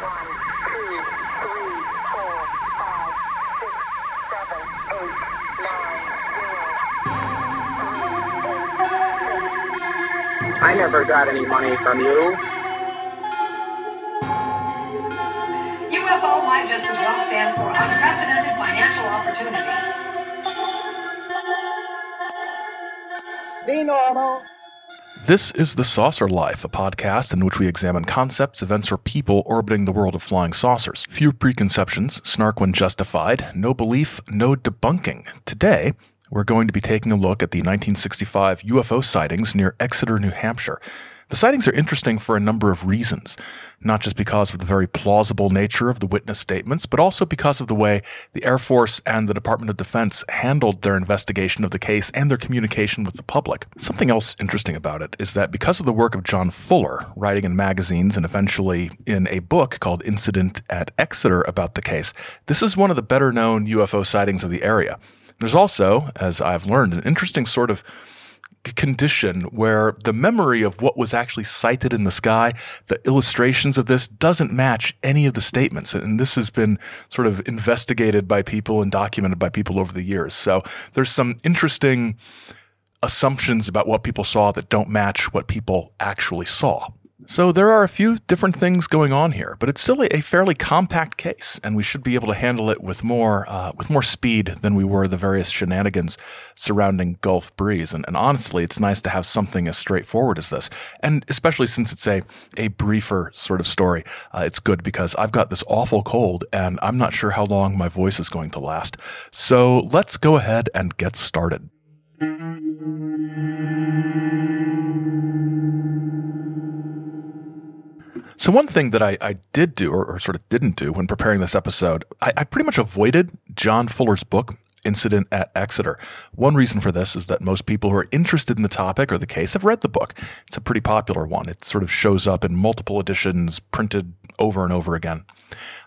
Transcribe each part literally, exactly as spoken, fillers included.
one, two, three, four, five, six, seven, eight, nine, zero. I never got any money from you. U F O might just as well stand for unprecedented financial opportunity. Be normal. This is The Saucer Life, a podcast in which we examine concepts, events, or people orbiting the world of flying saucers. Few preconceptions, snark when justified, no belief, no debunking. Today, we're going to be taking a look at the nineteen sixty-five U F O sightings near Exeter, New Hampshire. The sightings are interesting for a number of reasons, not just because of the very plausible nature of the witness statements, but also because of the way the Air Force and the Department of Defense handled their investigation of the case and their communication with the public. Something else interesting about it is that because of the work of John Fuller, writing in magazines and eventually in a book called Incident at Exeter about the case, this is one of the better-known U F O sightings of the area. There's also, as I've learned, an interesting sort of condition where the memory of what was actually sighted in the sky, the illustrations of this, doesn't match any of the statements. And this has been sort of investigated by people and documented by people over the years. So there's some interesting assumptions about what people saw that don't match what people actually saw. So there are a few different things going on here, but it's still a fairly compact case, and we should be able to handle it with more uh, with more speed than we were the various shenanigans surrounding Gulf Breeze. And, and honestly, it's nice to have something as straightforward as this, and especially since it's a, a briefer sort of story, uh, it's good because I've got this awful cold, and I'm not sure how long my voice is going to last. So let's go ahead and get started. So one thing that I, I did do or, or sort of didn't do when preparing this episode, I, I pretty much avoided John Fuller's book, Incident at Exeter. One reason for this is that most people who are interested in the topic or the case have read the book. It's a pretty popular one. It sort of shows up in multiple editions, printed over and over again.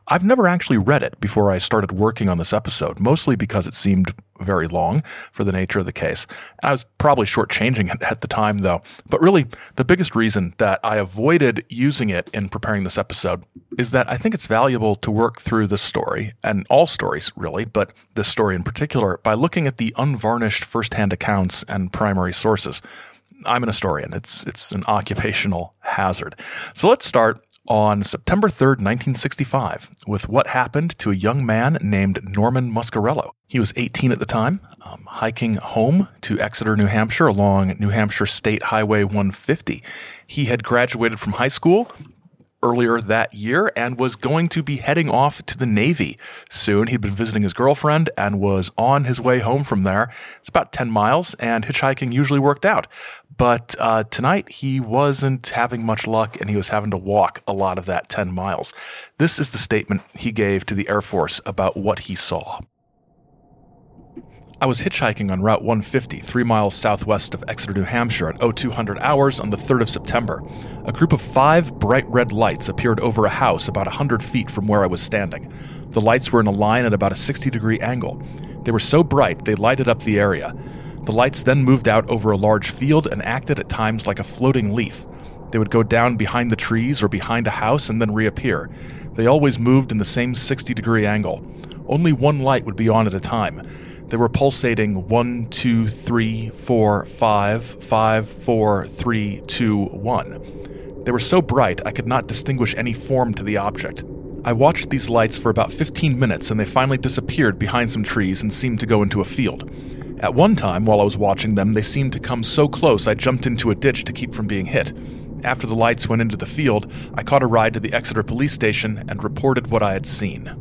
I've never actually read it before I started working on this episode, mostly because it seemed very long for the nature of the case. I was probably shortchanging it at the time, though. But really, the biggest reason that I avoided using it in preparing this episode is that I think it's valuable to work through this story, and all stories really, but this story in particular, by looking at the unvarnished firsthand accounts and primary sources. I'm an historian. It's, it's an occupational hazard. So let's start on September third, nineteen sixty-five, with what happened to a young man named Norman Muscarello. He was eighteen at the time, um, hiking home to Exeter, New Hampshire, along New Hampshire State Highway one fifty. He had graduated from high school earlier that year and was going to be heading off to the Navy soon. He'd been visiting his girlfriend and was on his way home from there. It's about ten miles, and hitchhiking usually worked out. But uh, tonight he wasn't having much luck, and he was having to walk a lot of that ten miles. This is the statement he gave to the Air Force about what he saw. I was hitchhiking on Route one fifty, three miles southwest of Exeter, New Hampshire, at oh two hundred hours on the third of September. A group of five bright red lights appeared over a house about one hundred feet from where I was standing. The lights were in a line at about a sixty degree angle. They were so bright they lighted up the area. The lights then moved out over a large field and acted at times like a floating leaf. They would go down behind the trees or behind a house and then reappear. They always moved in the same sixty degree angle. Only one light would be on at a time. They were pulsating one, two, three, four, five, five, four, three, two, one. They were so bright I could not distinguish any form to the object. I watched these lights for about fifteen minutes, and they finally disappeared behind some trees and seemed to go into a field. At one time, while I was watching them, they seemed to come so close I jumped into a ditch to keep from being hit. After the lights went into the field, I caught a ride to the Exeter police station and reported what I had seen.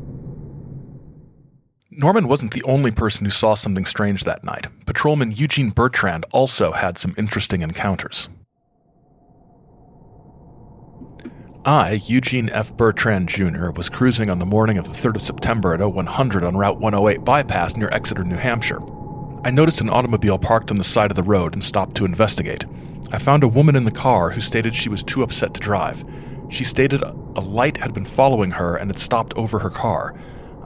Norman wasn't the only person who saw something strange that night. Patrolman Eugene Bertrand also had some interesting encounters. I, Eugene F. Bertrand, Junior, was cruising on the morning of the third of September at oh one hundred on Route one oh eight bypass near Exeter, New Hampshire. I noticed an automobile parked on the side of the road and stopped to investigate. I found a woman in the car who stated she was too upset to drive. She stated a light had been following her and had stopped over her car.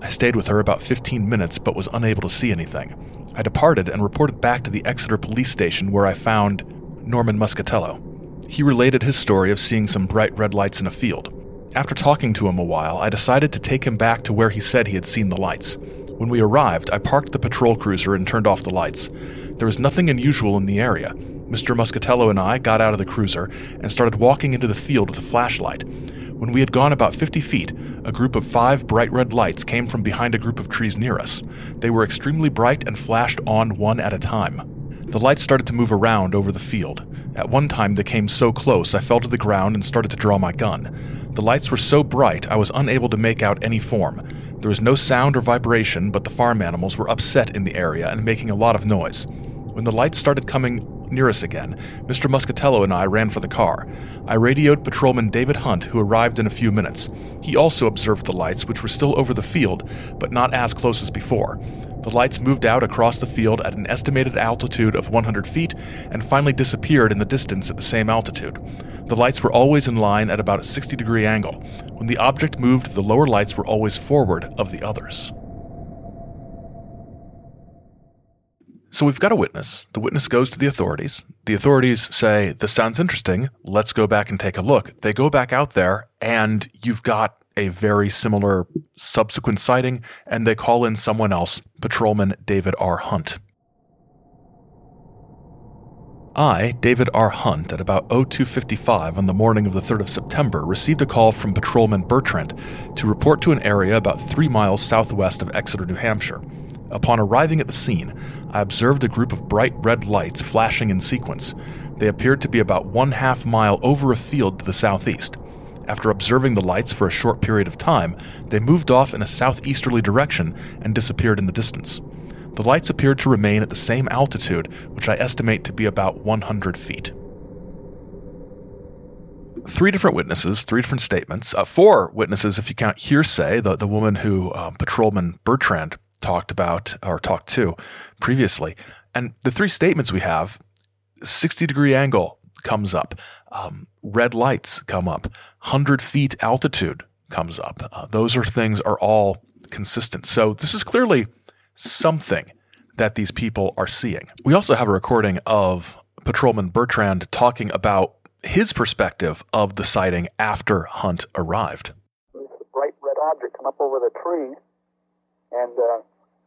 I stayed with her about fifteen minutes but was unable to see anything. I departed and reported back to the Exeter police station where I found Norman Muscarello. He related his story of seeing some bright red lights in a field. After talking to him a while, I decided to take him back to where he said he had seen the lights. When we arrived, I parked the patrol cruiser and turned off the lights. There was nothing unusual in the area. Mister Muscatello and I got out of the cruiser and started walking into the field with a flashlight. When we had gone about fifty feet, a group of five bright red lights came from behind a group of trees near us. They were extremely bright and flashed on one at a time. The lights started to move around over the field. At one time they came so close I fell to the ground and started to draw my gun. The lights were so bright I was unable to make out any form. There was no sound or vibration, but the farm animals were upset in the area and making a lot of noise. When the lights started coming near us again, Mister Muscatello and I ran for the car. I radioed Patrolman David Hunt, who arrived in a few minutes. He also observed the lights, which were still over the field, but not as close as before. The lights moved out across the field at an estimated altitude of one hundred feet and finally disappeared in the distance at the same altitude. The lights were always in line at about a sixty degree angle. When the object moved, the lower lights were always forward of the others. So we've got a witness. The witness goes to the authorities. The authorities say, this sounds interesting. Let's go back and take a look. They go back out there and you've got a very similar subsequent sighting, and they call in someone else, Patrolman David R. Hunt. I, David R. Hunt, at about oh two fifty-five on the morning of the third of September, received a call from Patrolman Bertrand to report to an area about three miles southwest of Exeter, New Hampshire. Upon arriving at the scene, I observed a group of bright red lights flashing in sequence. They appeared to be about one half mile over a field to the southeast. After observing the lights for a short period of time, they moved off in a southeasterly direction and disappeared in the distance. The lights appeared to remain at the same altitude, which I estimate to be about one hundred feet. Three different witnesses, three different statements, uh, four witnesses if you count hearsay, the, the woman who uh, Patrolman Bertrand talked about or talked to previously. And the three statements we have, sixty degree angle comes up. Um, red lights come up, one hundred feet altitude comes up. Uh, those are things are all consistent. So this is clearly something that these people are seeing. We also have a recording of Patrolman Bertrand talking about his perspective of the sighting after Hunt arrived. This bright red object come up over the tree and uh,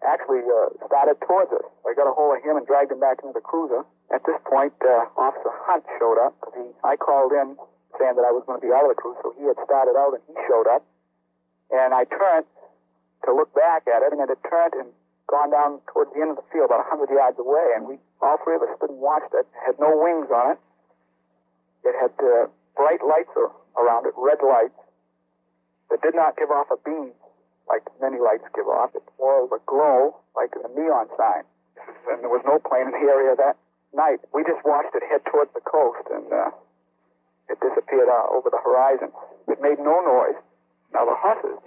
actually uh, started towards us. I got a hold of him and dragged him back into the cruiser. At this point, uh, Officer Hunt showed up. He, I called in saying that I was going to be out of the cruise, so he had started out and he showed up. And I turned to look back at it, and it had turned and gone down towards the end of the field, about one hundred yards away. And we all three of us stood and watched it. It had no wings on it. It had uh, bright lights around it, red lights, that did not give off a beam like many lights give off. It was a glow like in a neon sign. And there was no plane in the area that night. We just watched it head towards the coast, and uh, it disappeared uh, over the horizon. It made no noise. Now the horses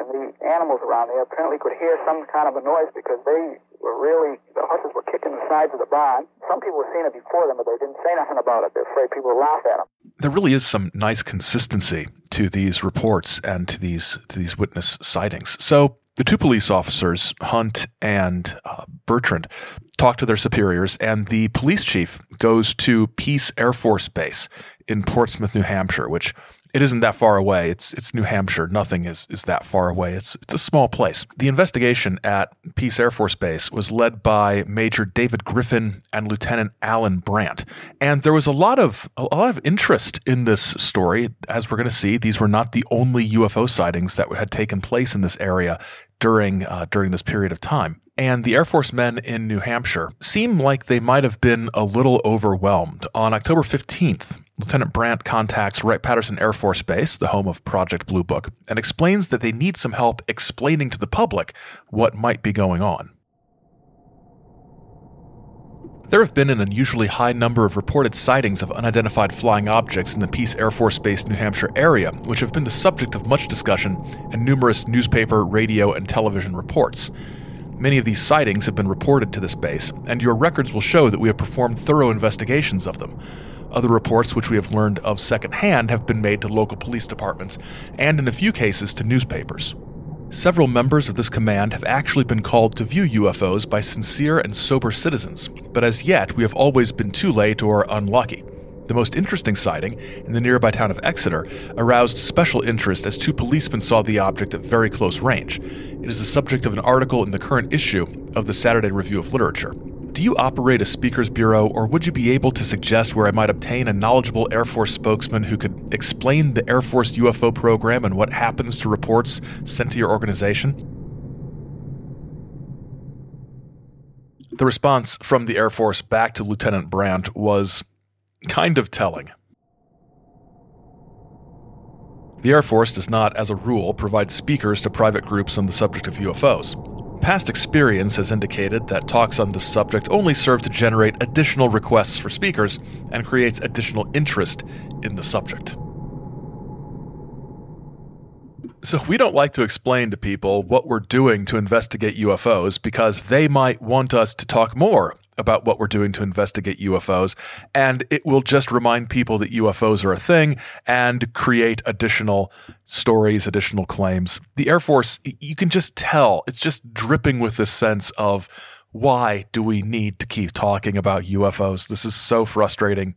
and the animals around there apparently could hear some kind of a noise because they were really, the horses were kicking the sides of the barn. Some people were seeing it before them, but they didn't say nothing about it. They're afraid people would laugh at them. There really is some nice consistency to these reports and to these to these witness sightings. So the two police officers, Hunt and uh, Bertrand, talk to their superiors, and the police chief goes to Pease Air Force Base in Portsmouth, New Hampshire, which it isn't that far away. It's it's New Hampshire. Nothing is, is that far away. It's it's a small place. The investigation at Pease Air Force Base was led by Major David Griffin and Lieutenant Alan Brandt, and there was a lot of a lot of interest in this story. As we're going to see, these were not the only U F O sightings that had taken place in this area during uh, during this period of time. And the Air Force men in New Hampshire seem like they might have been a little overwhelmed. On October fifteenth, Lieutenant Brandt contacts Wright-Patterson Air Force Base, the home of Project Blue Book, and explains that they need some help explaining to the public what might be going on. There have been an unusually high number of reported sightings of unidentified flying objects in the Pease Air Force Base, New Hampshire area, which have been the subject of much discussion and numerous newspaper, radio, and television reports. Many of these sightings have been reported to this base, and your records will show that we have performed thorough investigations of them. Other reports which we have learned of secondhand have been made to local police departments, and in a few cases to newspapers. Several members of this command have actually been called to view U F Os by sincere and sober citizens, but as yet we have always been too late or unlucky. The most interesting sighting, in the nearby town of Exeter, aroused special interest as two policemen saw the object at very close range. It is the subject of an article in the current issue of the Saturday Review of Literature. Do you operate a speaker's bureau, or would you be able to suggest where I might obtain a knowledgeable Air Force spokesman who could explain the Air Force U F O program and what happens to reports sent to your organization? The response from the Air Force back to Lieutenant Brandt was kind of telling. The Air Force does not, as a rule, provide speakers to private groups on the subject of U F Os. Past experience has indicated that talks on this subject only serve to generate additional requests for speakers and creates additional interest in the subject. So we don't like to explain to people what we're doing to investigate U F Os because they might want us to talk more about what we're doing to investigate U F Os, and it will just remind people that U F Os are a thing and create additional stories, additional claims. The Air Force, you can just tell, it's just dripping with this sense of, why do we need to keep talking about U F Os? This is so frustrating.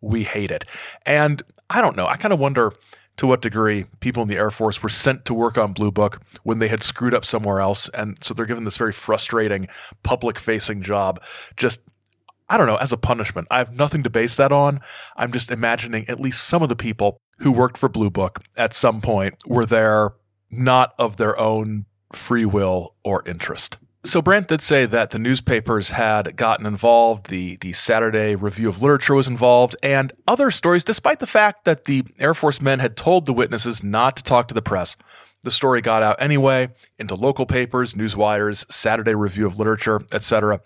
We hate it. And I don't know, I kind of wonder to what degree people in the Air Force were sent to work on Blue Book when they had screwed up somewhere else. And so they're given this very frustrating public-facing job. Just, I don't know, as a punishment. I have nothing to base that on. I'm just imagining at least some of the people who worked for Blue Book at some point were there not of their own free will or interest. So Brandt did say that the newspapers had gotten involved, the, the Saturday Review of Literature was involved, and other stories, despite the fact that the Air Force men had told the witnesses not to talk to the press. The story got out anyway, into local papers, newswires, Saturday Review of Literature, et cetera.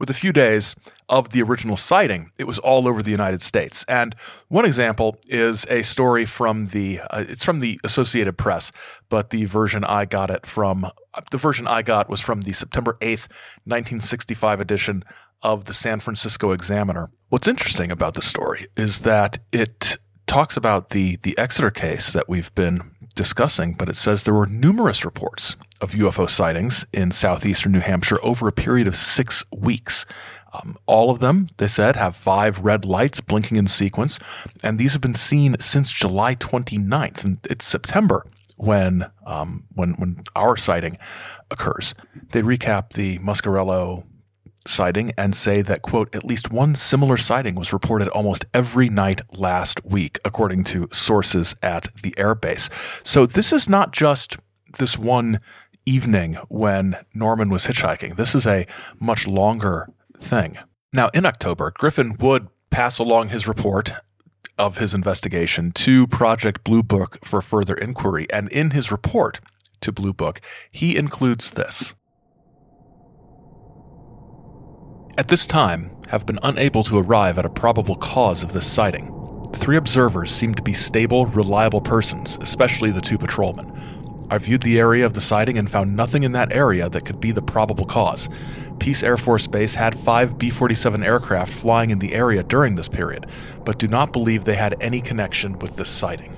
With a few days of the original sighting, it was all over the United States. And one example is a story from the, uh, it's from the Associated Press, but the version I got it from, the version I got was from the September eighth, nineteen sixty-five edition of the San Francisco Examiner. What's interesting about the story is that it talks about the, the Exeter case that we've been discussing, but it says there were numerous reports of U F O sightings in southeastern New Hampshire over a period of six weeks. Um, all of them, they said, have five red lights blinking in sequence, and these have been seen since July twenty-ninth, and it's September when um, when when our sighting occurs. They recap the Muscarello sighting and say that, quote, at least one similar sighting was reported almost every night last week, according to sources at the airbase. So this is not just this one evening when Norman was hitchhiking. This is a much longer thing. Now, in October, Griffin would pass along his report of his investigation to Project Blue Book for further inquiry. And in his report to Blue Book, he includes this. At this time, have been unable to arrive at a probable cause of this sighting. The three observers seem to be stable, reliable persons, especially the two patrolmen. I viewed the area of the sighting and found nothing in that area that could be the probable cause. Pease Air Force Base had five B forty-seven aircraft flying in the area during this period, but do not believe they had any connection with this sighting.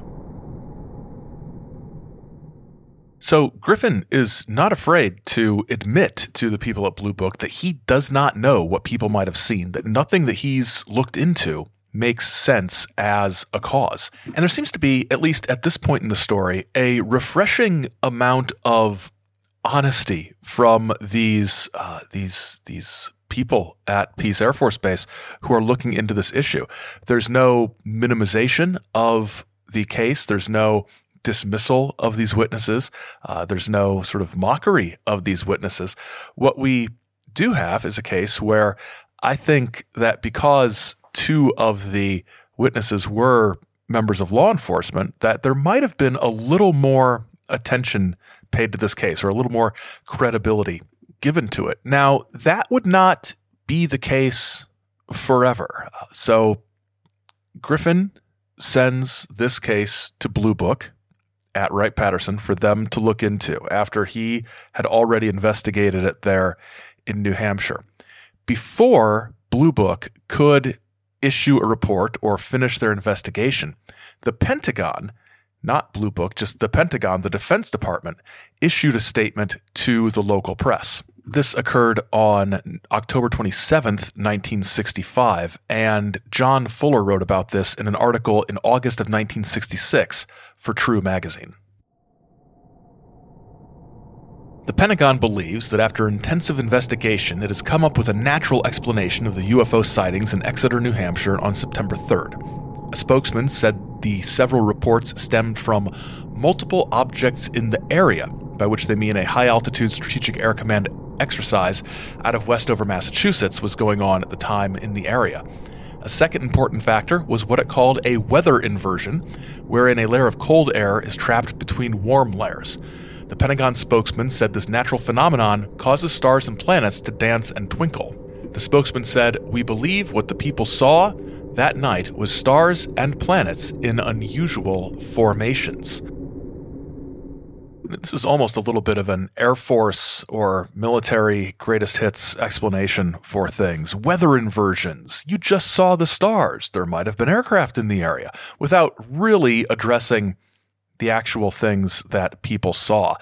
So Griffin is not afraid to admit to the people at Blue Book that he does not know what people might have seen, that nothing that he's looked into makes sense as a cause. And there seems to be, at least at this point in the story, a refreshing amount of honesty from these uh, these these people at Pease Air Force Base who are looking into this issue. There's no minimization of the case. There's no dismissal of these witnesses. Uh, there's no sort of mockery of these witnesses. What we do have is a case where I think that because two of the witnesses were members of law enforcement, that there might have been a little more attention paid to this case or a little more credibility given to it. Now, that would not be the case forever. So Griffin sends this case to Blue Book at Wright-Patterson for them to look into after he had already investigated it there in New Hampshire. Before Blue Book could issue a report or finish their investigation, the Pentagon, not Blue Book, just the Pentagon, the Defense Department, issued a statement to the local press. this occurred on October twenty-seventh, nineteen sixty-five, and John Fuller wrote about this in an article in August of nineteen sixty-six for True magazine. The Pentagon believes that after intensive investigation, it has come up with a natural explanation of the U F O sightings in Exeter, New Hampshire on September third. A spokesman said the several reports stemmed from multiple objects in the area, by which they mean a high-altitude Strategic Air Command exercise out of Westover, Massachusetts, was going on at the time in the area. A second important factor was what it called a weather inversion, wherein a layer of cold air is trapped between warm layers. The Pentagon spokesman said this natural phenomenon causes stars and planets to dance and twinkle. The spokesman said, "We believe what the people saw that night was stars and planets in unusual formations." This is almost a little bit of an Air Force or military greatest hits explanation for things. Weather inversions. You just saw the stars. There might have been aircraft in the area, without really addressing the actual things that people saw.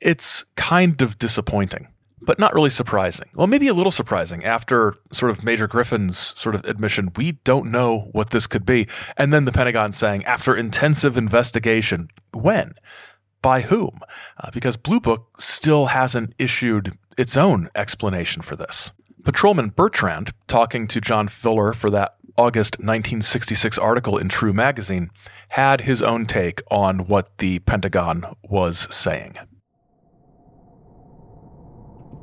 It's kind of disappointing, but not really surprising. Well, maybe a little surprising after sort of Major Griffin's sort of admission, we don't know what this could be. And then the Pentagon saying, after intensive investigation, when? By whom? Uh, because Blue Book still hasn't issued its own explanation for this. Patrolman Bertrand, talking to John Fuller for that August nineteen sixty-six article in True magazine, had his own take on what the Pentagon was saying.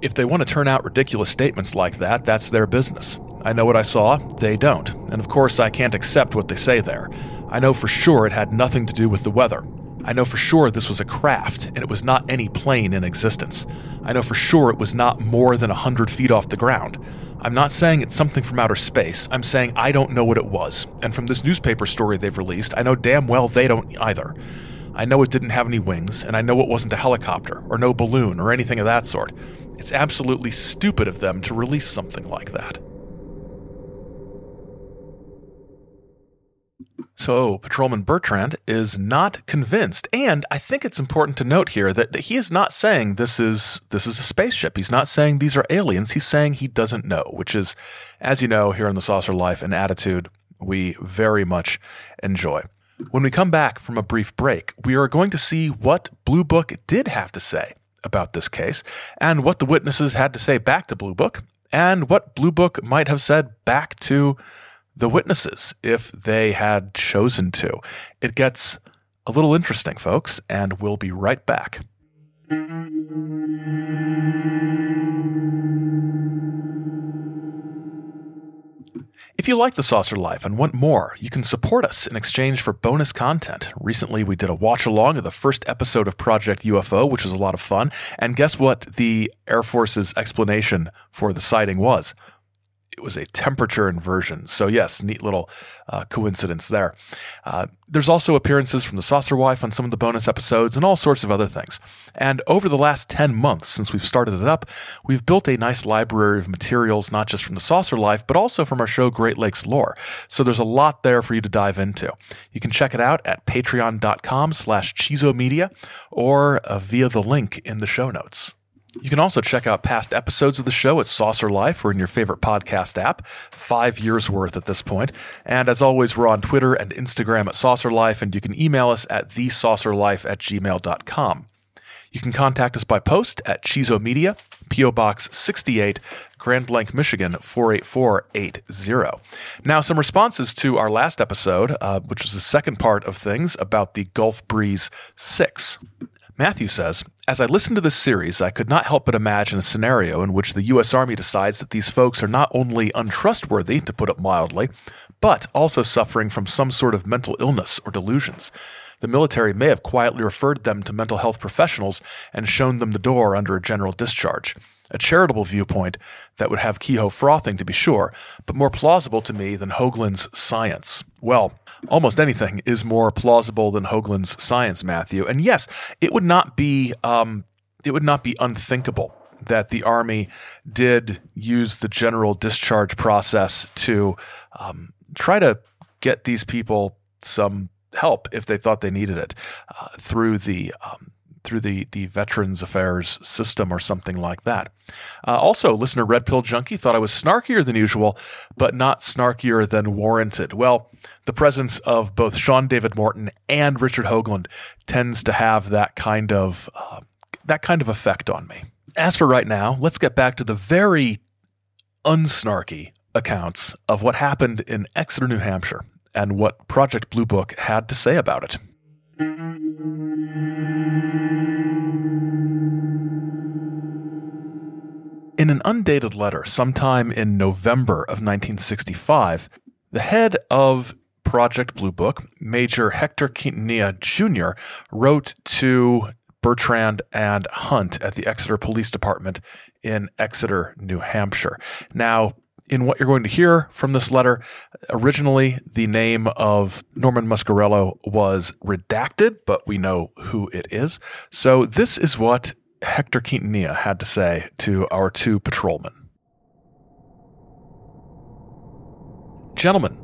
If they want to turn out ridiculous statements like that, that's their business. I know what I saw, they don't. And of course, I can't accept what they say there. I know for sure it had nothing to do with the weather. I know for sure this was a craft, and it was not any plane in existence. I know for sure it was not more than one hundred feet off the ground. I'm not saying it's something from outer space. I'm saying I don't know what it was. And from this newspaper story they've released, I know damn well they don't either. I know it didn't have any wings, and I know it wasn't a helicopter, or no balloon, or anything of that sort. It's absolutely stupid of them to release something like that. So Patrolman Bertrand is not convinced, and I think it's important to note here that, that he is not saying this is this is a spaceship. He's not saying these are aliens. He's saying he doesn't know, which is, as you know, here on The Saucer Life, an attitude we very much enjoy. When we come back from a brief break, we are going to see what Blue Book did have to say about this case, and what the witnesses had to say back to Blue Book, and what Blue Book might have said back to the witnesses, if they had chosen to. It gets a little interesting, folks, and we'll be right back. If you like The Saucer Life and want more, you can support us in exchange for bonus content. Recently, we did a watch-along of the first episode of Project U F O, which was a lot of fun. And guess what the Air Force's explanation for the sighting was? It was a temperature inversion. So yes, neat little uh, coincidence there. Uh, there's also appearances from the Saucer Wife on some of the bonus episodes and all sorts of other things. And over the last ten months since we've started it up, we've built a nice library of materials, not just from The Saucer Life, but also from our show Great Lakes Lore. So there's a lot there for you to dive into. You can check it out at patreon.com slash Cheesomedia or uh, via the link in the show notes. You can also check out past episodes of the show at Saucer Life or in your favorite podcast app, five years worth at this point. And as always, we're on Twitter and Instagram at Saucer Life, and you can email us at thesaucerlife at gmail.com. You can contact us by post at Cheesomedia, P O Box sixty-eight, Grand Blanc, Michigan, four eight four eight zero. Now, some responses to our last episode, uh, which was the second part of things about the Gulf Breeze six. Matthew says, as I listened to this series, I could not help but imagine a scenario in which the U S Army decides that these folks are not only untrustworthy, to put it mildly, but also suffering from some sort of mental illness or delusions. The military may have quietly referred them to mental health professionals and shown them the door under a general discharge. A charitable viewpoint that would have Kehoe frothing, to be sure, but more plausible to me than Hoagland's science. Well, almost anything is more plausible than Hoagland's science, Matthew. And yes, it would not be um, it would not be unthinkable that the Army did use the general discharge process to um, try to get these people some help if they thought they needed it uh, through the um, through the, the Veterans Affairs system or something like that. Uh, also, listener Red Pill Junkie thought I was snarkier than usual, but not snarkier than warranted. Well, the presence of both Sean David Morton and Richard Hoagland tends to have that kind of uh, that kind of effect on me. As for right now, let's get back to the very unsnarky accounts of what happened in Exeter, New Hampshire, and what Project Blue Book had to say about it. In an undated letter sometime in November of nineteen sixty-five, the head of Project Blue Book, Major Hector Quintanilla Junior, wrote to Bertrand and Hunt at the Exeter Police Department in Exeter, New Hampshire. Now, in what you're going to hear from this letter, originally the name of Norman Muscarello was redacted, but we know who it is. So this is what Hector Quintanilla had to say to our two patrolmen. Gentlemen,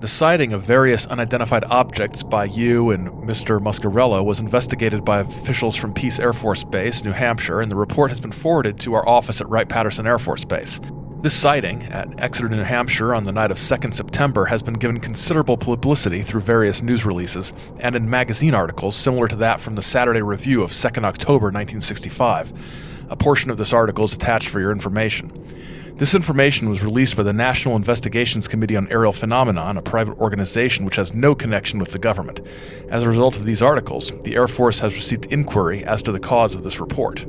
the sighting of various unidentified objects by you and Mister Muscarello was investigated by officials from Pease Air Force Base, New Hampshire, and the report has been forwarded to our office at Wright-Patterson Air Force Base. This sighting at Exeter, New Hampshire on the night of second September has been given considerable publicity through various news releases and in magazine articles similar to that from the Saturday Review of second October nineteen sixty-five. A portion of this article is attached for your information. This information was released by the National Investigations Committee on Aerial Phenomenon, a private organization which has no connection with the government. As a result of these articles, the Air Force has received inquiry as to the cause of this report.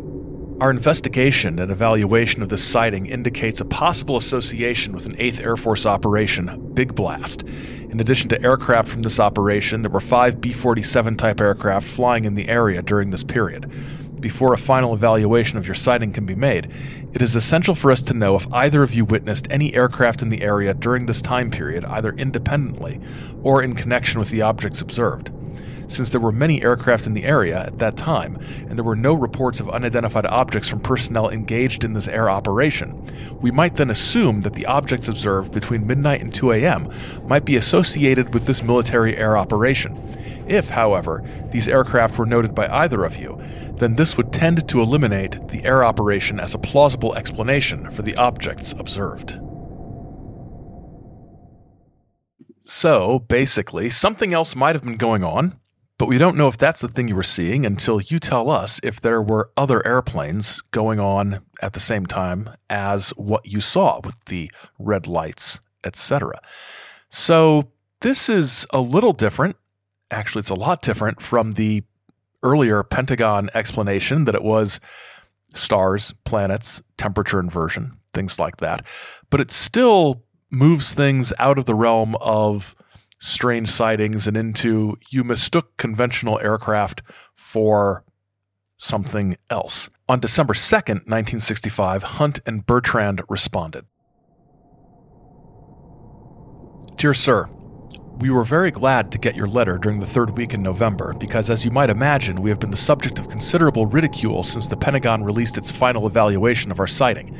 Our investigation and evaluation of this sighting indicates a possible association with an eighth Air Force operation, Big Blast. In addition to aircraft from this operation, there were five B forty-seven type aircraft flying in the area during this period. Before a final evaluation of your sighting can be made, it is essential for us to know if either of you witnessed any aircraft in the area during this time period, either independently or in connection with the objects observed. Since there were many aircraft in the area at that time, and there were no reports of unidentified objects from personnel engaged in this air operation, we might then assume that the objects observed between midnight and two a.m. might be associated with this military air operation. If, however, these aircraft were noted by either of you, then this would tend to eliminate the air operation as a plausible explanation for the objects observed. So, basically, something else might have been going on, but we don't know if that's the thing you were seeing until you tell us if there were other airplanes going on at the same time as what you saw with the red lights, et cetera. So this is a little different. Actually, it's a lot different from the earlier Pentagon explanation that it was stars, planets, temperature inversion, things like that. But it still moves things out of the realm of strange sightings and into you mistook conventional aircraft for something else. On December second, nineteen sixty-five, Hunt and Bertrand responded. Dear Sir, we were very glad to get your letter during the third week in November because, as you might imagine, we have been the subject of considerable ridicule since the Pentagon released its final evaluation of our sighting.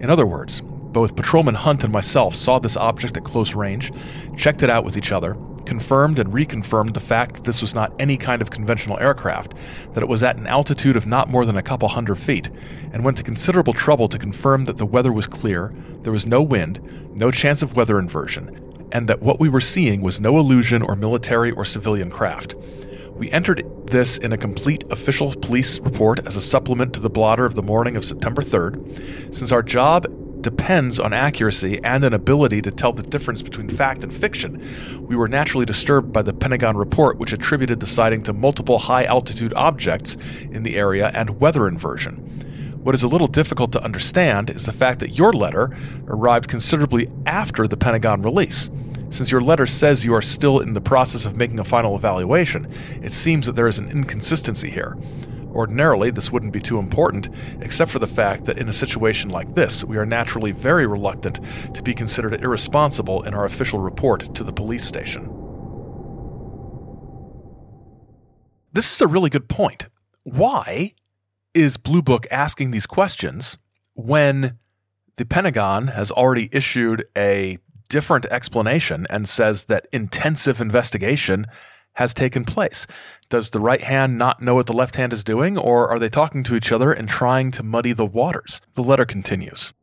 In other words, both Patrolman Hunt and myself saw this object at close range, checked it out with each other, confirmed and reconfirmed the fact that this was not any kind of conventional aircraft, that it was at an altitude of not more than a couple hundred feet, and went to considerable trouble to confirm that the weather was clear, there was no wind, no chance of weather inversion, and that what we were seeing was no illusion or military or civilian craft. We entered this in a complete official police report as a supplement to the blotter of the morning of September third, since our job depends on accuracy and an ability to tell the difference between fact and fiction. We were naturally disturbed by the Pentagon report, which attributed the sighting to multiple high-altitude objects in the area and weather inversion. What is a little difficult to understand is the fact that your letter arrived considerably after the Pentagon release. Since your letter says you are still in the process of making a final evaluation, it seems that there is an inconsistency here. Ordinarily, this wouldn't be too important, except for the fact that in a situation like this, we are naturally very reluctant to be considered irresponsible in our official report to the police station. This is a really good point. Why is Blue Book asking these questions when the Pentagon has already issued a different explanation and says that intensive investigation has taken place. Does the right hand not know what the left hand is doing, or are they talking to each other and trying to muddy the waters? The letter continues.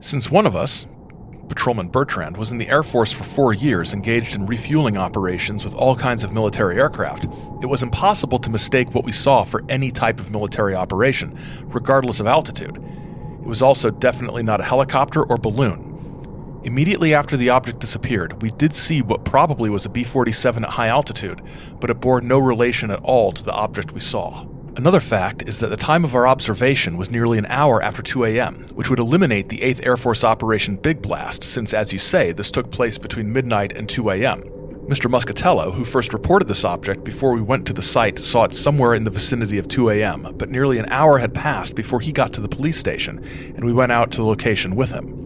Since one of us, Patrolman Bertrand, was in the Air Force for four years engaged in refueling operations with all kinds of military aircraft, it was impossible to mistake what we saw for any type of military operation, regardless of altitude. It was also definitely not a helicopter or balloon. Immediately after the object disappeared, we did see what probably was a B forty-seven at high altitude, but it bore no relation at all to the object we saw. Another fact is that the time of our observation was nearly an hour after two a.m., which would eliminate the eighth Air Force Operation Big Blast, since, as you say, this took place between midnight and two a.m. Mister Muscarello, who first reported this object before we went to the site, saw it somewhere in the vicinity of two a.m., but nearly an hour had passed before he got to the police station, and we went out to the location with him.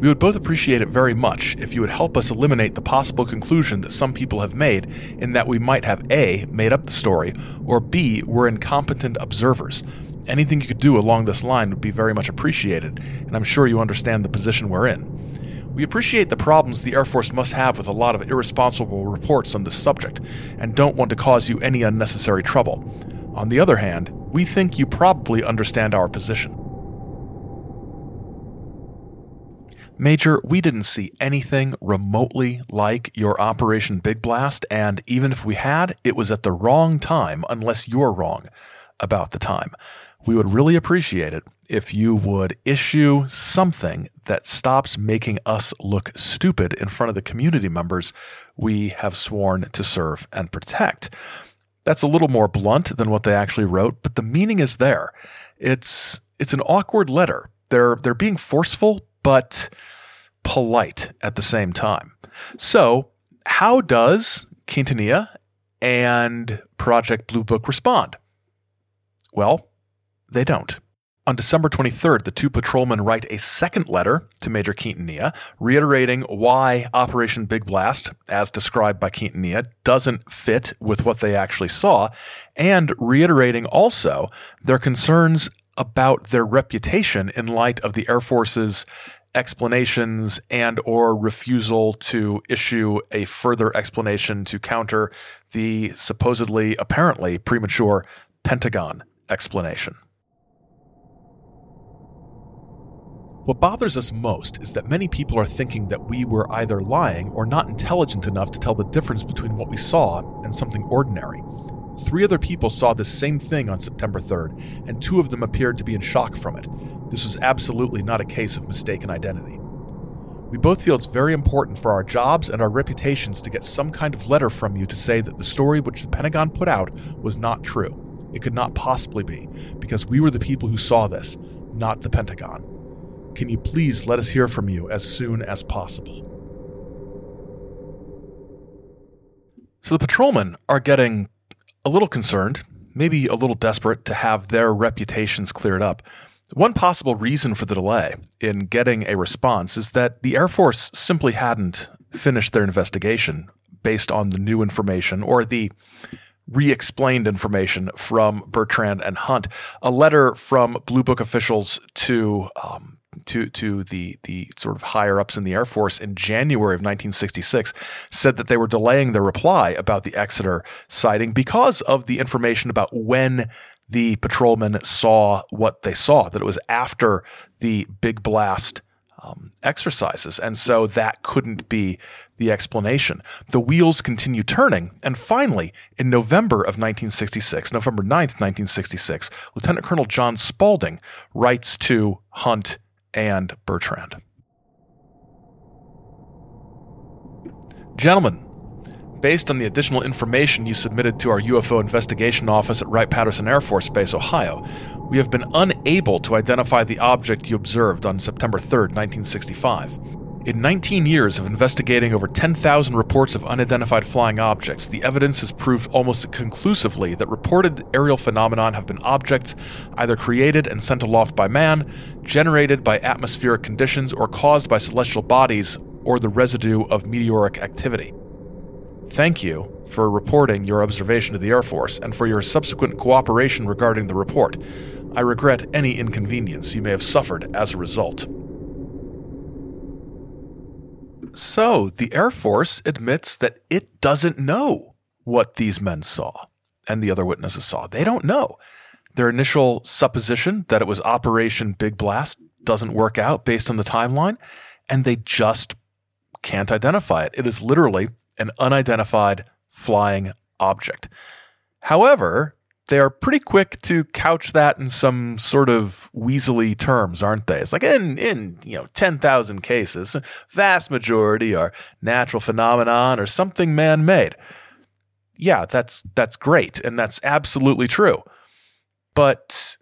We would both appreciate it very much if you would help us eliminate the possible conclusion that some people have made, in that we might have A, made up the story, or B, were incompetent observers. Anything you could do along this line would be very much appreciated, and I'm sure you understand the position we're in. We appreciate the problems the Air Force must have with a lot of irresponsible reports on this subject, and don't want to cause you any unnecessary trouble. On the other hand, we think you probably understand our position. Major, we didn't see anything remotely like your Operation Big Blast, and even if we had, it was at the wrong time, unless you're wrong about the time. We would really appreciate it if you would issue something that stops making us look stupid in front of the community members we have sworn to serve and protect. That's a little more blunt than what they actually wrote, but the meaning is there. It's it's an awkward letter. They're they're being forceful, but polite at the same time. So how does Quintanilla and Project Blue Book respond? Well, they don't. On December twenty-third, the two patrolmen write a second letter to Major Quintanilla, reiterating why Operation Big Blast, as described by Quintanilla, doesn't fit with what they actually saw, and reiterating also their concerns about their reputation in light of the Air Force's explanations and or refusal to issue a further explanation to counter the supposedly, apparently premature Pentagon explanation. What bothers us most is that many people are thinking that we were either lying or not intelligent enough to tell the difference between what we saw and something ordinary. Three other people saw this same thing on September third, and two of them appeared to be in shock from it. This was absolutely not a case of mistaken identity. We both feel it's very important for our jobs and our reputations to get some kind of letter from you to say that the story which the Pentagon put out was not true. It could not possibly be, because we were the people who saw this, not the Pentagon. Can you please let us hear from you as soon as possible? So the patrolmen are getting a little concerned, maybe a little desperate to have their reputations cleared up. One possible reason for the delay in getting a response is that the Air Force simply hadn't finished their investigation based on the new information or the re-explained information from Bertrand and Hunt. A letter from Blue Book officials to um, to to the the sort of higher-ups in the Air Force in January of nineteen sixty-six said that they were delaying their reply about the Exeter sighting because of the information about when the patrolmen saw what they saw, that it was after the Big Blast um, exercises. And so that couldn't be the explanation. The wheels continue turning, and finally, in November of nineteen sixty-six, November ninth, nineteen sixty-six, Lieutenant Colonel John Spaulding writes to Hunt and Bertrand. Gentlemen, based on the additional information you submitted to our U F O investigation office at Wright-Patterson Air Force Base, Ohio, we have been unable to identify the object you observed on September third, nineteen sixty-five. In nineteen years of investigating over ten thousand reports of unidentified flying objects, the evidence has proved almost conclusively that reported aerial phenomena have been objects either created and sent aloft by man, generated by atmospheric conditions, or caused by celestial bodies or the residue of meteoric activity. Thank you for reporting your observation to the Air Force and for your subsequent cooperation regarding the report. I regret any inconvenience you may have suffered as a result. So the Air Force admits that it doesn't know what these men saw and the other witnesses saw. They don't know. Their initial supposition that it was Operation Big Blast doesn't work out based on the timeline, and they just can't identify it. It is literally an unidentified flying object. However, they are pretty quick to couch that in some sort of weaselly terms, aren't they? It's like in, in you know, ten thousand cases, vast majority are natural phenomenon or something man-made. Yeah, that's that's great, and that's absolutely true. But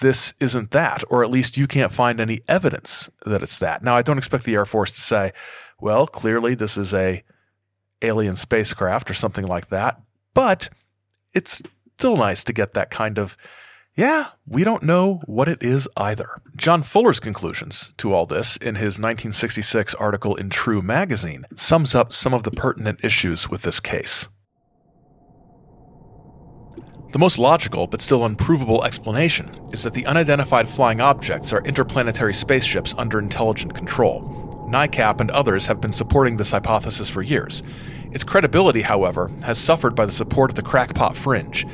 this isn't that, or at least you can't find any evidence that it's that. Now, I don't expect the Air Force to say, well, clearly this is a alien spacecraft or something like that, but it's still nice to get that kind of, yeah, we don't know what it is either. John Fuller's conclusions to all this in his nineteen sixty-six article in True Magazine sums up some of the pertinent issues with this case. The most logical but still unprovable explanation is that the unidentified flying objects are interplanetary spaceships under intelligent control. NICAP and others have been supporting this hypothesis for years. Its credibility, however, has suffered by the support of the crackpot fringe.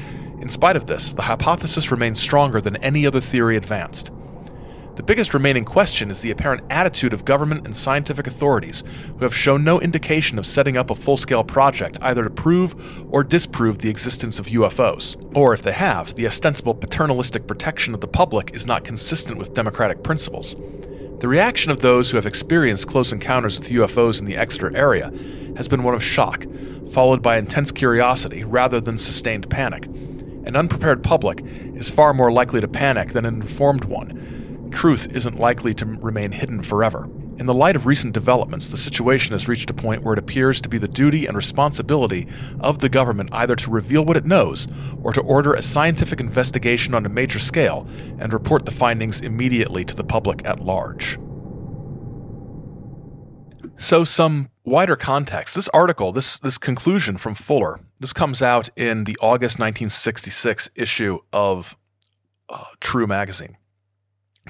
In spite of this, the hypothesis remains stronger than any other theory advanced. The biggest remaining question is the apparent attitude of government and scientific authorities, who have shown no indication of setting up a full-scale project either to prove or disprove the existence of U F Os. Or if they have, the ostensible paternalistic protection of the public is not consistent with democratic principles. The reaction of those who have experienced close encounters with U F Os in the Exeter area has been one of shock, followed by intense curiosity rather than sustained panic. An unprepared public is far more likely to panic than an informed one. Truth isn't likely to remain hidden forever. In the light of recent developments, the situation has reached a point where it appears to be the duty and responsibility of the government either to reveal what it knows or to order a scientific investigation on a major scale and report the findings immediately to the public at large. So some wider context. This article, this, this conclusion from Fuller, this comes out in the August nineteen sixty-six issue of uh, True Magazine.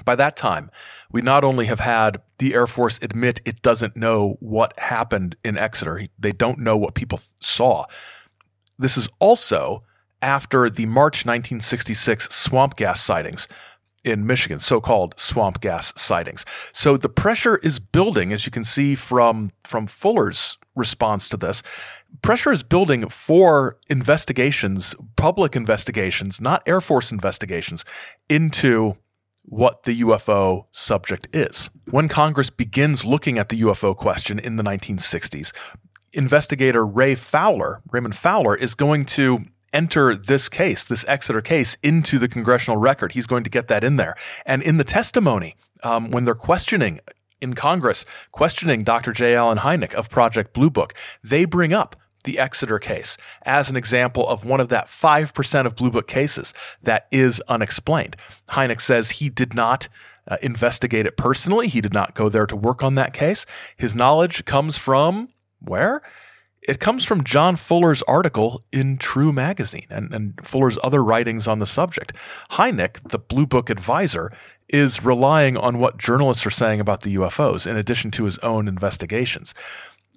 By that time, we not only have had the Air Force admit it doesn't know what happened in Exeter, they don't know what people th- saw. This is also after the March nineteen sixty-six swamp gas sightings in Michigan, so-called swamp gas sightings. So the pressure is building, as you can see from, from Fuller's response to this. Pressure is building for investigations, public investigations, not Air Force investigations, into what the U F O subject is. When Congress begins looking at the U F O question in the nineteen sixties, investigator Ray Fowler, Raymond Fowler, is going to enter this case, this Exeter case, into the congressional record. He's going to get that in there. And in the testimony, um, when they're questioning in Congress, questioning Doctor J. Allen Hynek of Project Blue Book, they bring up the Exeter case as an example of one of that five percent of Blue Book cases that is unexplained. Hynek says he did not uh, investigate it personally. He did not go there to work on that case. His knowledge comes from where? It comes from John Fuller's article in True Magazine and, and Fuller's other writings on the subject. Hynek, the Blue Book advisor, is relying on what journalists are saying about the U F Os in addition to his own investigations.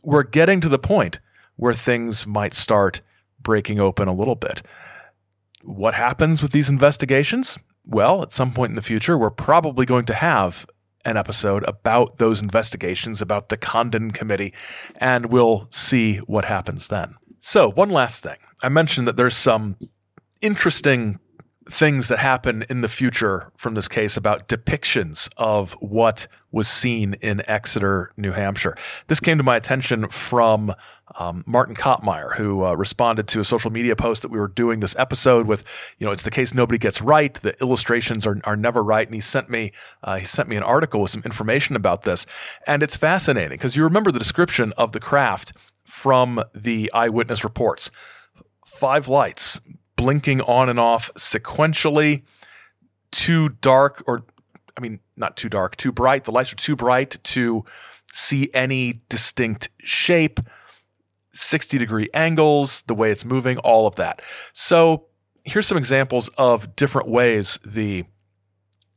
We're getting to the point where things might start breaking open a little bit. What happens with these investigations? Well, at some point in the future, we're probably going to have an episode about those investigations, about the Condon Committee, and we'll see what happens then. So, one last thing. I mentioned that there's some interesting things that happen in the future from this case about depictions of what was seen in Exeter, New Hampshire. This came to my attention from um, Martin Kottmeyer, who uh, responded to a social media post that we were doing this episode with, you know, it's the case nobody gets right. The illustrations are are never right. And he sent me, uh, he sent me an article with some information about this. And it's fascinating because you remember the description of the craft from the eyewitness reports. Five lights blinking on and off sequentially, too dark, or I mean, not too dark, too bright. The lights are too bright to see any distinct shape, sixty degree angles, the way it's moving, all of that. So here's some examples of different ways the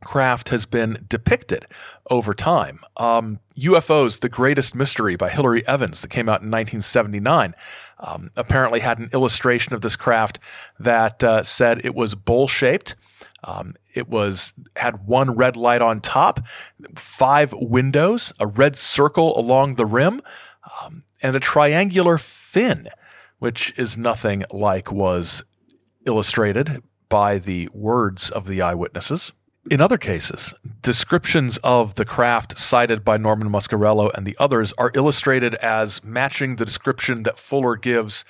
craft has been depicted over time. Um, U F Os, The Greatest Mystery by Hillary Evans, that came out in nineteen seventy-nine, um, apparently had an illustration of this craft that uh, said it was bowl-shaped. Um, it was had one red light on top, five windows, a red circle along the rim, um, and a triangular fin, which is nothing like was illustrated by the words of the eyewitnesses. In other cases, descriptions of the craft cited by Norman Muscarello and the others are illustrated as matching the description that Fuller gives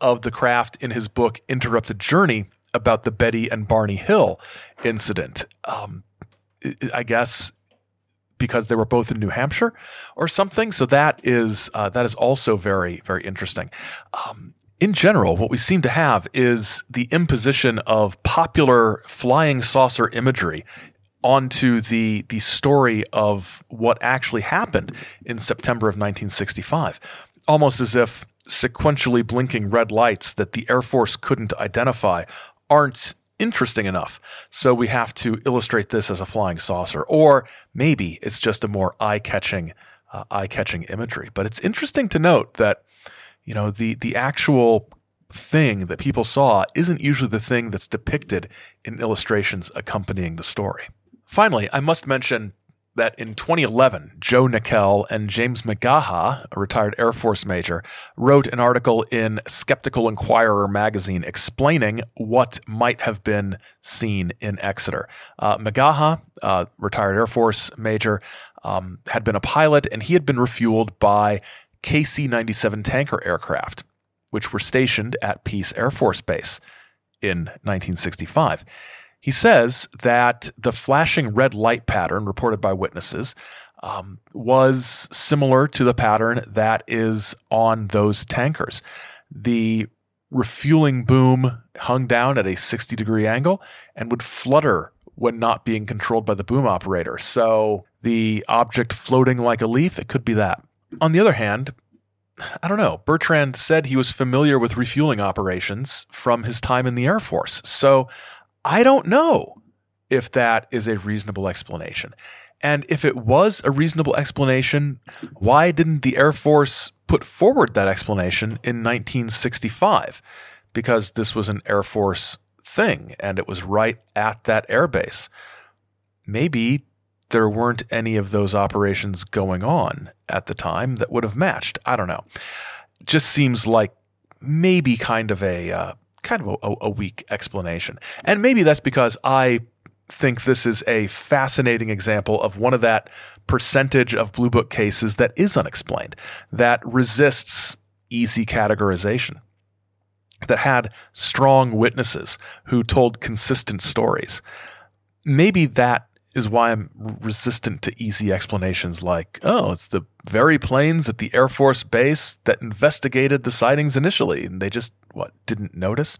of the craft in his book Interrupted Journey about the Betty and Barney Hill incident. Um, I guess because they were both in New Hampshire or something. So that is uh, that is also very, very interesting. Um In general, what we seem to have is the imposition of popular flying saucer imagery onto the, the story of what actually happened in September of nineteen sixty-five, almost as if sequentially blinking red lights that the Air Force couldn't identify aren't interesting enough. So we have to illustrate this as a flying saucer, or maybe it's just a more eye-catching, uh, eye-catching imagery. But it's interesting to note that You know, the the actual thing that people saw isn't usually the thing that's depicted in illustrations accompanying the story. Finally, I must mention that in twenty eleven, Joe Nickell and James McGaha, a retired Air Force major, wrote an article in Skeptical Inquirer magazine explaining what might have been seen in Exeter. Uh, McGaha, uh, retired Air Force major, um, had been a pilot, and he had been refueled by K C ninety-seven tanker aircraft, which were stationed at Pease Air Force Base in nineteen sixty-five. He says that the flashing red light pattern reported by witnesses um, was similar to the pattern that is on those tankers. The refueling boom hung down at a sixty degree angle and would flutter when not being controlled by the boom operator. So the object floating like a leaf, it could be that. On the other hand, I don't know, Bertrand said he was familiar with refueling operations from his time in the Air Force. So I don't know if that is a reasonable explanation. And if it was a reasonable explanation, why didn't the Air Force put forward that explanation in nineteen sixty-five? Because this was an Air Force thing, and it was right at that airbase. Maybe there weren't any of those operations going on at the time that would have matched. I don't know. It just seems like maybe kind of a uh, kind of a, a weak explanation. And maybe that's because I think this is a fascinating example of one of that percentage of Blue Book cases that is unexplained, that resists easy categorization, that had strong witnesses who told consistent stories. Maybe that is why I'm resistant to easy explanations like, oh, it's the very planes at the Air Force Base that investigated the sightings initially, and they just, what, didn't notice?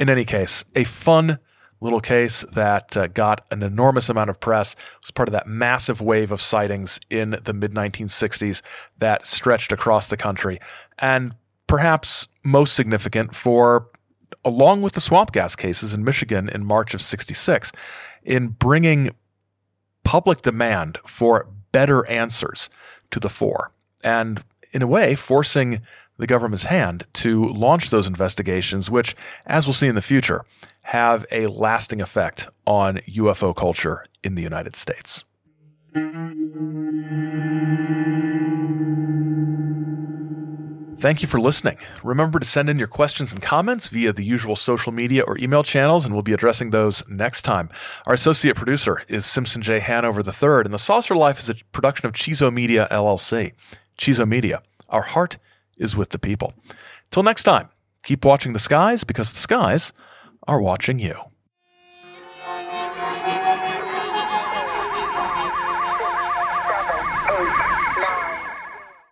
In any case, a fun little case that uh, got an enormous amount of press. It was part of that massive wave of sightings in the mid nineteen sixties that stretched across the country, and perhaps most significant for, along with the swamp gas cases in Michigan in March of sixty-six, in bringing public demand for better answers to the fore, and in a way forcing the government's hand to launch those investigations, which, as we'll see in the future, have a lasting effect on U F O culture in the United States. Thank you for listening. Remember to send in your questions and comments via the usual social media or email channels, and we'll be addressing those next time. Our associate producer is Simpson J. Hanover the third, and The Saucer Life is a production of Cheesomedia, L L C. Cheesomedia, our heart is with the people. Till next time, keep watching the skies, because the skies are watching you.